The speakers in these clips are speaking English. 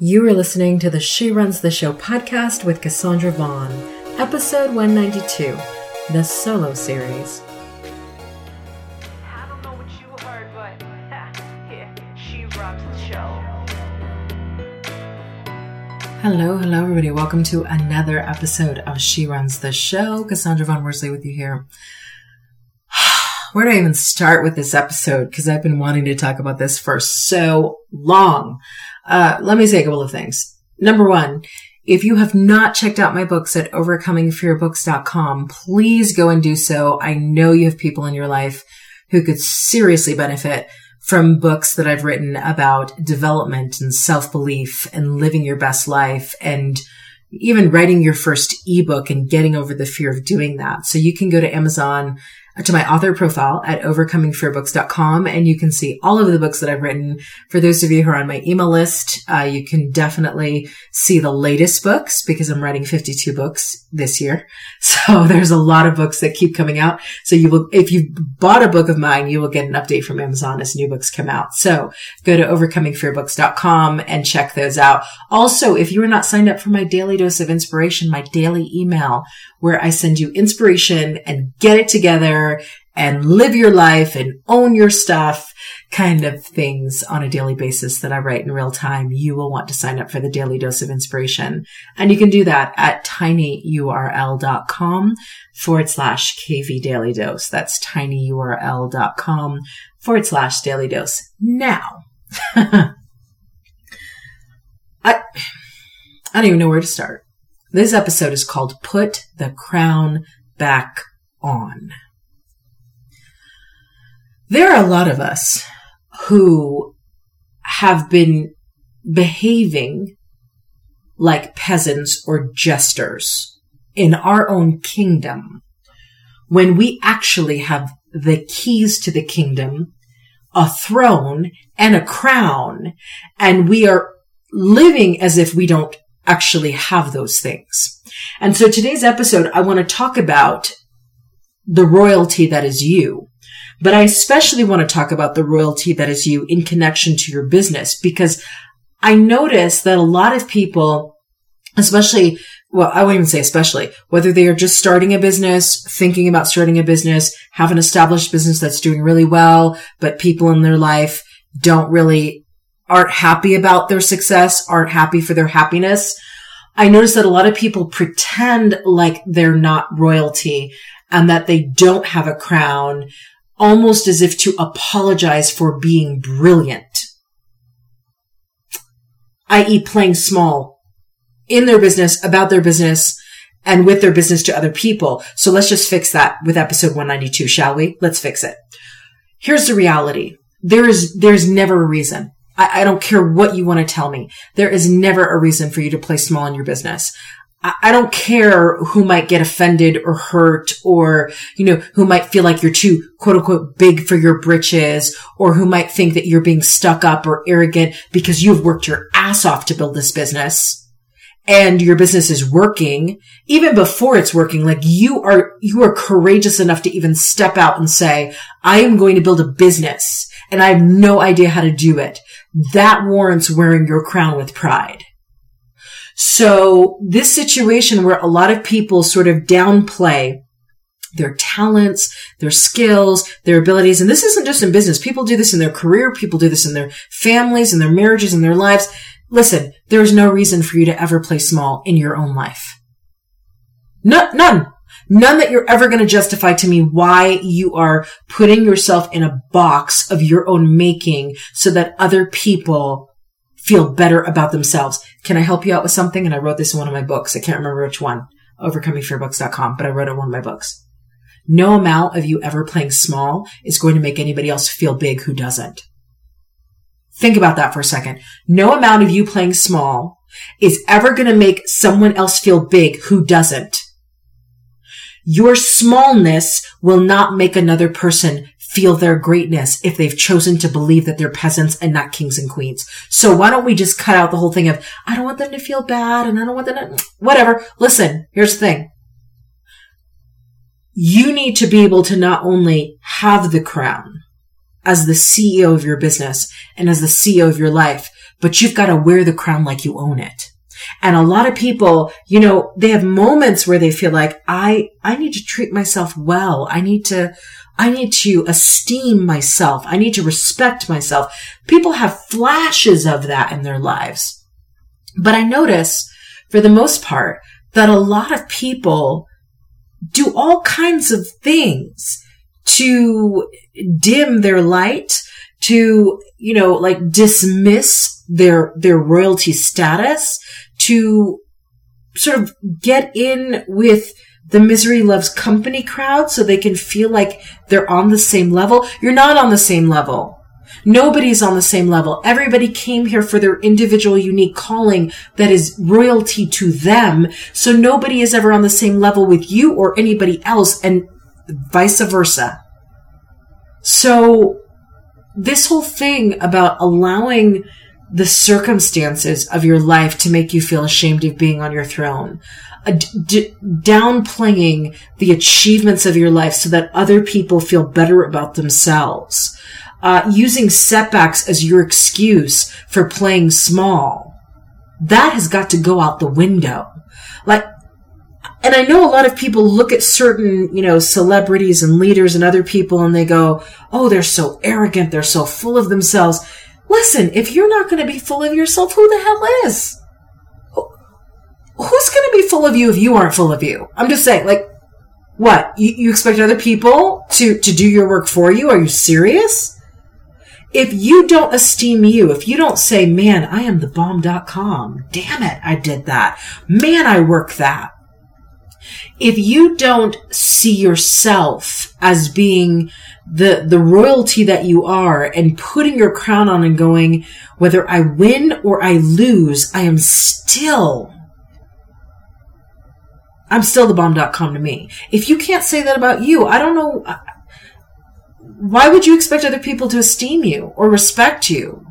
You are listening to the She Runs the Show podcast with Cassandra Vaughn, episode 192, the solo series. I don't know what you heard, but yeah, she runs the show. Hello, everybody. Welcome to another episode of She Runs the Show. Cassandra Vaughn Worsley with you here. Where do I even start with this episode? Because I've been wanting to talk about this for so long. Let me say a couple of things. Number one, if you have not checked out my books at overcomingfearbooks.com, please go and do so. I know you have people in your life who could seriously benefit from books that I've written about development and self-belief and living your best life and even writing your first ebook and getting over the fear of doing that. So you can go to Amazon, to my author profile at overcomingfearbooks.com, and you can see all of the books that I've written. For those of you who are on my email list, you can definitely see the latest books because I'm writing 52 books this year. So there's a lot of books that keep coming out. So you will, if you bought a book of mine, you will get an update from Amazon as new books come out. So go to overcomingfearbooks.com and check those out. Also, if you are not signed up for my daily dose of inspiration, my daily email, where I send you inspiration and get it together and live your life and own your stuff kind of things on a daily basis that I write in real time, you will want to sign up for the daily dose of inspiration. And you can do that at tinyurl.com/KV Daily Dose. That's tinyurl.com/daily dose. Now, I don't even know where to start. This episode is called Put the Crown Back On. There are a lot of us who have been behaving like peasants or jesters in our own kingdom when we actually have the keys to the kingdom, a throne, and a crown, and we are living as if we don't actually have those things. And so today's episode, I want to talk about the royalty that is you, but I especially want to talk about the royalty that is you in connection to your business, because I notice that a lot of people, especially, well, I won't even say especially, whether they are just starting a business, thinking about starting a business, have an established business that's doing really well, but people in their life don't really aren't happy about their success, aren't happy for their happiness. I notice that a lot of people pretend like they're not royalty and that they don't have a crown, almost as if to apologize for being brilliant, i.e. playing small in their business, about their business, and with their business to other people. So let's just fix that with episode 192, shall we? Let's fix it. Here's the reality. There's never a reason. I don't care what you want to tell me. There is never a reason for you to play small in your business. I don't care who might get offended or hurt or, you know, who might feel like you're too quote unquote big for your britches or who might think that you're being stuck up or arrogant because you've worked your ass off to build this business and your business is working even before it's working. Like you are courageous enough to even step out and say, I am going to build a business and I have no idea how to do it. That warrants wearing your crown with pride. So this situation where a lot of people sort of downplay their talents, their skills, their abilities, and this isn't just in business. People do this in their career. People do this in their families, in their marriages, in their lives. Listen, there is no reason for you to ever play small in your own life. None. None that you're ever going to justify to me why you are putting yourself in a box of your own making so that other people feel better about themselves. Can I help you out with something? And I wrote this in one of my books. I can't remember which one, overcomingfearbooks.com, but I wrote it in one of my books. No amount of you ever playing small is going to make anybody else feel big who doesn't. Think about that for a second. No amount of you playing small is ever going to make someone else feel big who doesn't. Your smallness will not make another person feel their greatness if they've chosen to believe that they're peasants and not kings and queens. So why don't we just cut out the whole thing of, I don't want them to feel bad and I don't want them to, whatever. Listen, here's the thing. You need to be able to not only have the crown as the CEO of your business and as the CEO of your life, but you've got to wear the crown like you own it. And a lot of people, you know, they have moments where they feel like, I need to treat myself well. I need to esteem myself. I need to respect myself. People have flashes of that in their lives. But I notice, for the most part, that a lot of people do all kinds of things to dim their light, to, you know, like dismiss their royalty status, to sort of get in with the misery loves company crowd so they can feel like they're on the same level. You're not on the same level. Nobody's on the same level. Everybody came here for their individual unique calling that is royalty to them. So nobody is ever on the same level with you or anybody else, and vice versa. So this whole thing about allowing the circumstances of your life to make you feel ashamed of being on your throne, downplaying the achievements of your life so that other people feel better about themselves, using setbacks as your excuse for playing small, that has got to go out the window. Like, and I know a lot of people look at certain, you know, celebrities and leaders and other people and they go, oh, they're so arrogant, they're so full of themselves. Listen, if you're not going to be full of yourself, who the hell is? Who's going to be full of you if you aren't full of you? I'm just saying, like, what? You expect other people to do your work for you? Are you serious? If you don't esteem you, if you don't say, man, I am the bomb.com. Damn it, I did that. Man, I work that. If you don't see yourself as being the royalty that you are and putting your crown on and going, whether I win or I lose, I'm still the bomb.com to me. If you can't say that about you, I don't know. Why would you expect other people to esteem you or respect you?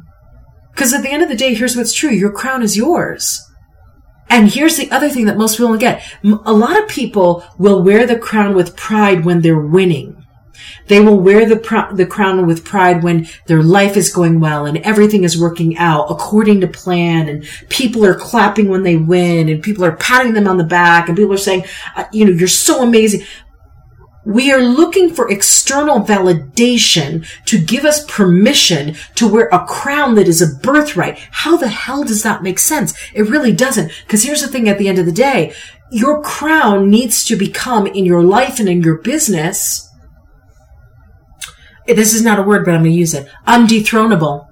Because at the end of the day, here's what's true. Your crown is yours. And here's the other thing that most people don't get. A lot of people will wear the crown with pride when they're winning. They will wear the crown with pride when their life is going well and everything is working out according to plan, and people are clapping when they win, and people are patting them on the back, and people are saying, you know, you're so amazing. We are looking for external validation to give us permission to wear a crown that is a birthright. How the hell does that make sense? It really doesn't. Because here's the thing, at the end of the day, your crown needs to become, in your life and in your business, this is not a word, but I'm going to use it, undethronable.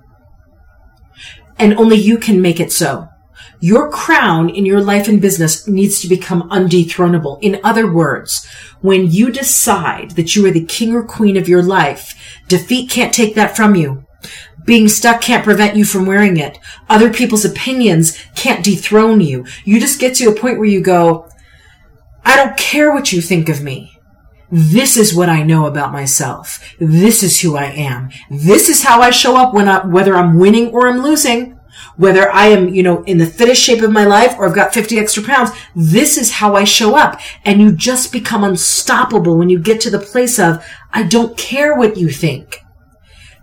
And only you can make it so. Your crown in your life and business needs to become undethronable. In other words, when you decide that you are the king or queen of your life, defeat can't take that from you. Being stuck can't prevent you from wearing it. Other people's opinions can't dethrone you. You just get to a point where you go, I don't care what you think of me. This is what I know about myself. This is who I am. This is how I show up whether I'm winning or I'm losing. Whether I am, you know, in the fittest shape of my life or I've got 50 extra pounds, this is how I show up. And you just become unstoppable when you get to the place of, I don't care what you think.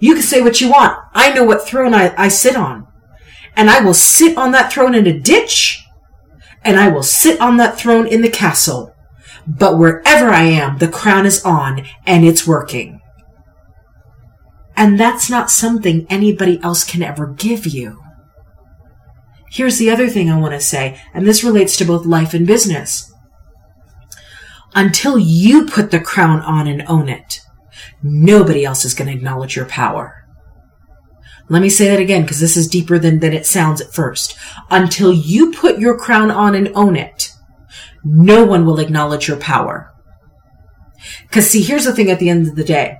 You can say what you want. I know what throne I sit on. And I will sit on that throne in a ditch. And I will sit on that throne in the castle. But wherever I am, the crown is on and it's working. And that's not something anybody else can ever give you. Here's the other thing I want to say, and this relates to both life and business. Until you put the crown on and own it, nobody else is going to acknowledge your power. Let me say that again, because this is deeper than it sounds at first. Until you put your crown on and own it, no one will acknowledge your power. Because see, here's the thing at the end of the day.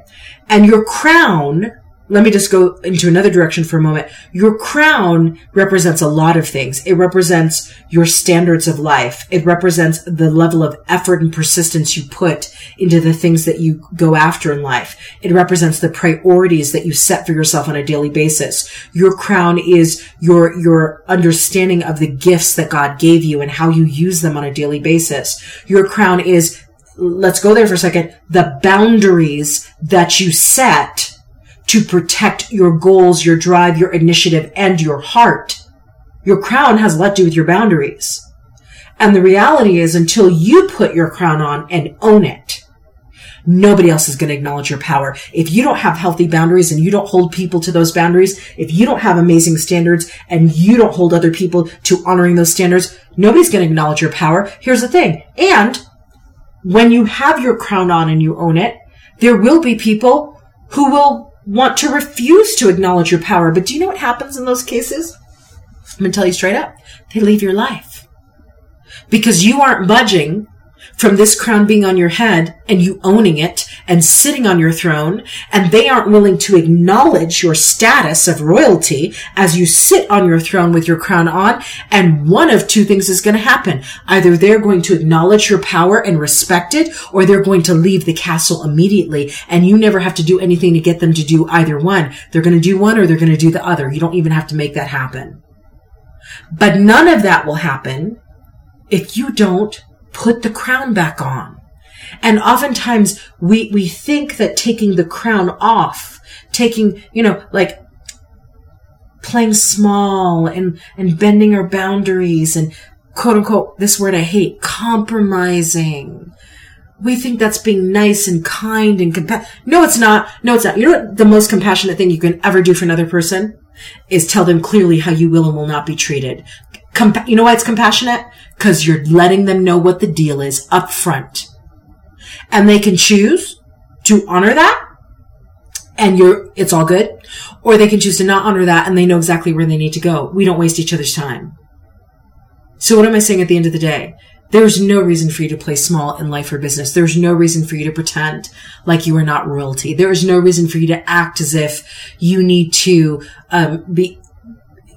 And your crown... Let me just go into another direction for a moment. Your crown represents a lot of things. It represents your standards of life. It represents the level of effort and persistence you put into the things that you go after in life. It represents the priorities that you set for yourself on a daily basis. Your crown is your understanding of the gifts that God gave you and how you use them on a daily basis. Your crown is, let's go there for a second, the boundaries that you set to protect your goals, your drive, your initiative, and your heart. Your crown has left you with your boundaries. And the reality is, until you put your crown on and own it, nobody else is going to acknowledge your power. If you don't have healthy boundaries and you don't hold people to those boundaries, if you don't have amazing standards and you don't hold other people to honoring those standards, nobody's going to acknowledge your power. Here's the thing. And when you have your crown on and you own it, there will be people who will want to refuse to acknowledge your power. But do you know what happens in those cases? I'm going to tell you straight up. They leave your life. Because you aren't budging from this crown being on your head and you owning it and sitting on your throne, and they aren't willing to acknowledge your status of royalty as you sit on your throne with your crown on, and one of two things is going to happen. Either they're going to acknowledge your power and respect it, or they're going to leave the castle immediately, and you never have to do anything to get them to do either one. They're going to do one or they're going to do the other. You don't even have to make that happen. But none of that will happen if you don't put the crown back on. And oftentimes we think that taking the crown off, like playing small and bending our boundaries and quote unquote, this word I hate, compromising. We think that's being nice and kind and compassionate. No, it's not. No, it's not. You know what the most compassionate thing you can ever do for another person is? Tell them clearly how you will and will not be treated. You know why it's compassionate? Because you're letting them know what the deal is up front. And they can choose to honor that and it's all good. Or they can choose to not honor that and they know exactly where they need to go. We don't waste each other's time. So what am I saying at the end of the day? There's no reason for you to play small in life or business. There's no reason for you to pretend like you are not royalty. There is no reason for you to act as if you need to be...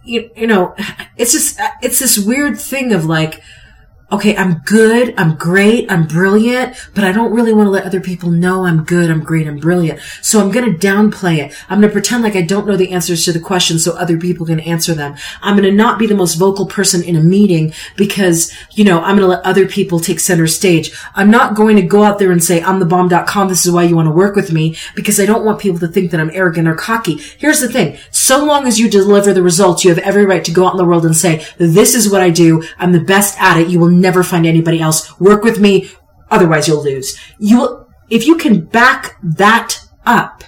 You know, it's this weird thing of like, okay, I'm good, I'm great, I'm brilliant, but I don't really want to let other people know I'm good, I'm great, I'm brilliant. So I'm going to downplay it. I'm going to pretend like I don't know the answers to the questions so other people can answer them. I'm going to not be the most vocal person in a meeting because, I'm going to let other people take center stage. I'm not going to go out there and say, I'm thebomb.com, this is why you want to work with me, because I don't want people to think that I'm arrogant or cocky. Here's the thing. So long as you deliver the results, you have every right to go out in the world and say, this is what I do. I'm the best at it. You will never find anybody else. Work with me. Otherwise you'll lose. If you can back that up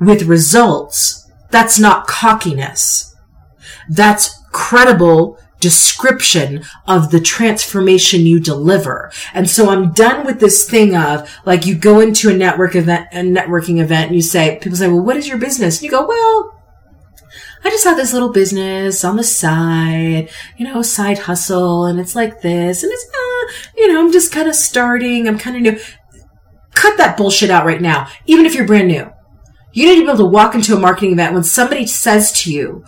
with results, that's not cockiness. That's credible description of the transformation you deliver. And so I'm done with this thing of like, you go into a networking event and you say, people say, well, what is your business? And you go, well, I just have this little business on the side, side hustle, and it's like this, and it's, I'm just kind of starting, I'm kind of new. Cut that bullshit out right now, even if you're brand new. You need to be able to walk into a marketing event when somebody says to you,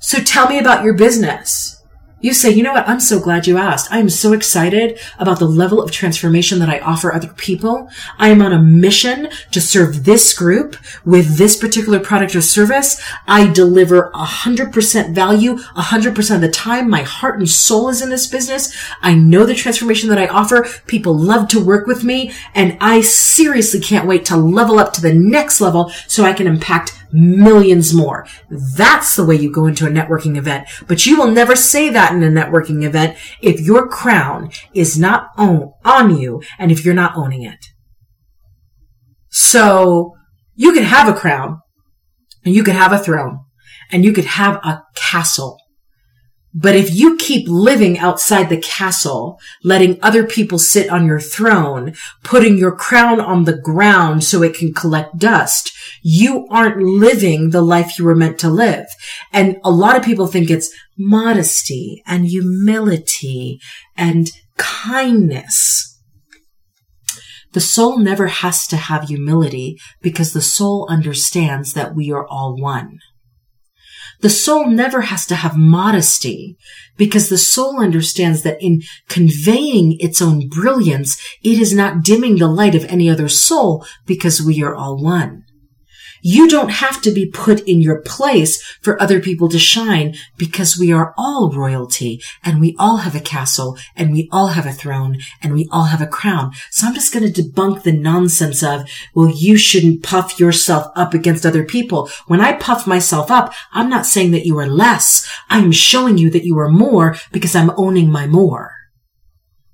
so tell me about your business. You say, you know what? I'm so glad you asked. I am so excited about the level of transformation that I offer other people. I am on a mission to serve this group with this particular product or service. I deliver 100% value, 100% of the time. My heart and soul is in this business. I know the transformation that I offer. People love to work with me, and I seriously can't wait to level up to the next level so I can impact millions more. That's the way you go into a networking event. But you will never say that in a networking event if your crown is not on you and if you're not owning it. So you could have a crown and you could have a throne and you could have a castle. But if you keep living outside the castle, letting other people sit on your throne, putting your crown on the ground so it can collect dust, you aren't living the life you were meant to live. And a lot of people think it's modesty and humility and kindness. The soul never has to have humility because the soul understands that we are all one. The soul never has to have modesty because the soul understands that in conveying its own brilliance, it is not dimming the light of any other soul because we are all one. You don't have to be put in your place for other people to shine, because we are all royalty, and we all have a castle, and we all have a throne, and we all have a crown. So I'm just going to debunk the nonsense of, well, you shouldn't puff yourself up against other people. When I puff myself up, I'm not saying that you are less. I'm showing you that you are more, because I'm owning my more.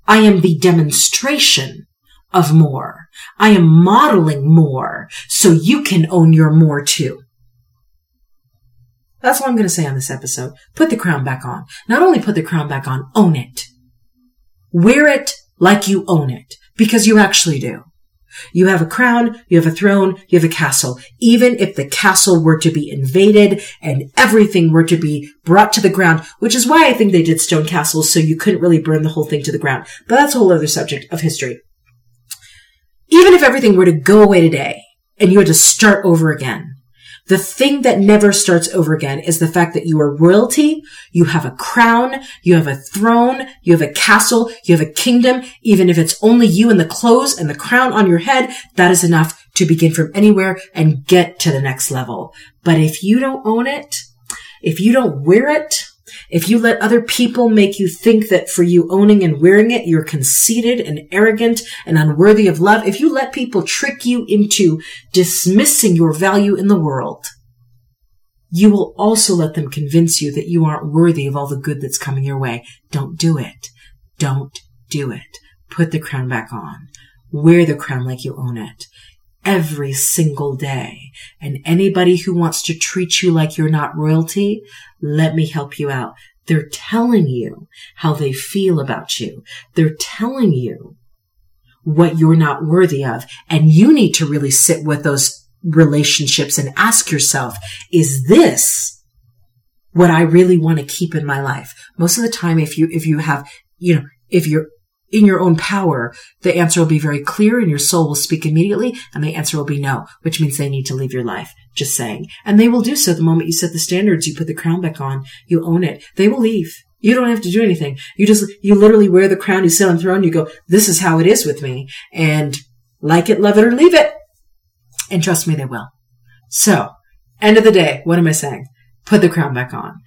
I am the demonstration of more. I am modeling more, so you can own your more too. That's what I'm going to say on this episode. Put the crown back on. Not only put the crown back on, own it. Wear it like you own it, because you actually do. You have a crown, you have a throne, you have a castle. Even if the castle were to be invaded and everything were to be brought to the ground, which is why I think they did stone castles, so you couldn't really burn the whole thing to the ground. But that's a whole other subject of history. Even if everything were to go away today and you had to start over again, the thing that never starts over again is the fact that you are royalty, you have a crown, you have a throne, you have a castle, you have a kingdom. Even if it's only you and the clothes and the crown on your head, that is enough to begin from anywhere and get to the next level. But if you don't own it, if you don't wear it, if you let other people make you think that for you owning and wearing it, you're conceited and arrogant and unworthy of love, if you let people trick you into dismissing your value in the world, you will also let them convince you that you aren't worthy of all the good that's coming your way. Don't do it. Don't do it. Put the crown back on. Wear the crown like you own it. Every single day. And anybody who wants to treat you like you're not royalty, let me help you out. They're telling you how they feel about you. They're telling you what you're not worthy of. And you need to really sit with those relationships and ask yourself, is this what I really want to keep in my life? Most of the time, if you're in your own power, the answer will be very clear and your soul will speak immediately, and the answer will be no, which means they need to leave your life. Just saying. And they will do so the moment you set the standards, you put the crown back on, you own it. They will leave. You don't have to do anything. You literally wear the crown, you sit on the throne, you go, this is how it is with me. And like it, love it, or leave it. And trust me, they will. So, end of the day, what am I saying? Put the crown back on.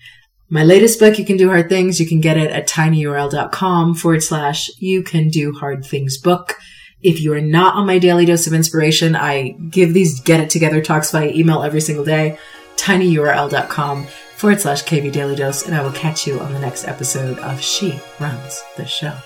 My latest book, You Can Do Hard Things, you can get it at tinyurl.com/You Can Do Hard Things book. If you are not on my daily dose of inspiration, I give these get it together talks by email every single day, tinyurl.com/KV Daily Dose, and I will catch you on the next episode of She Runs the Show.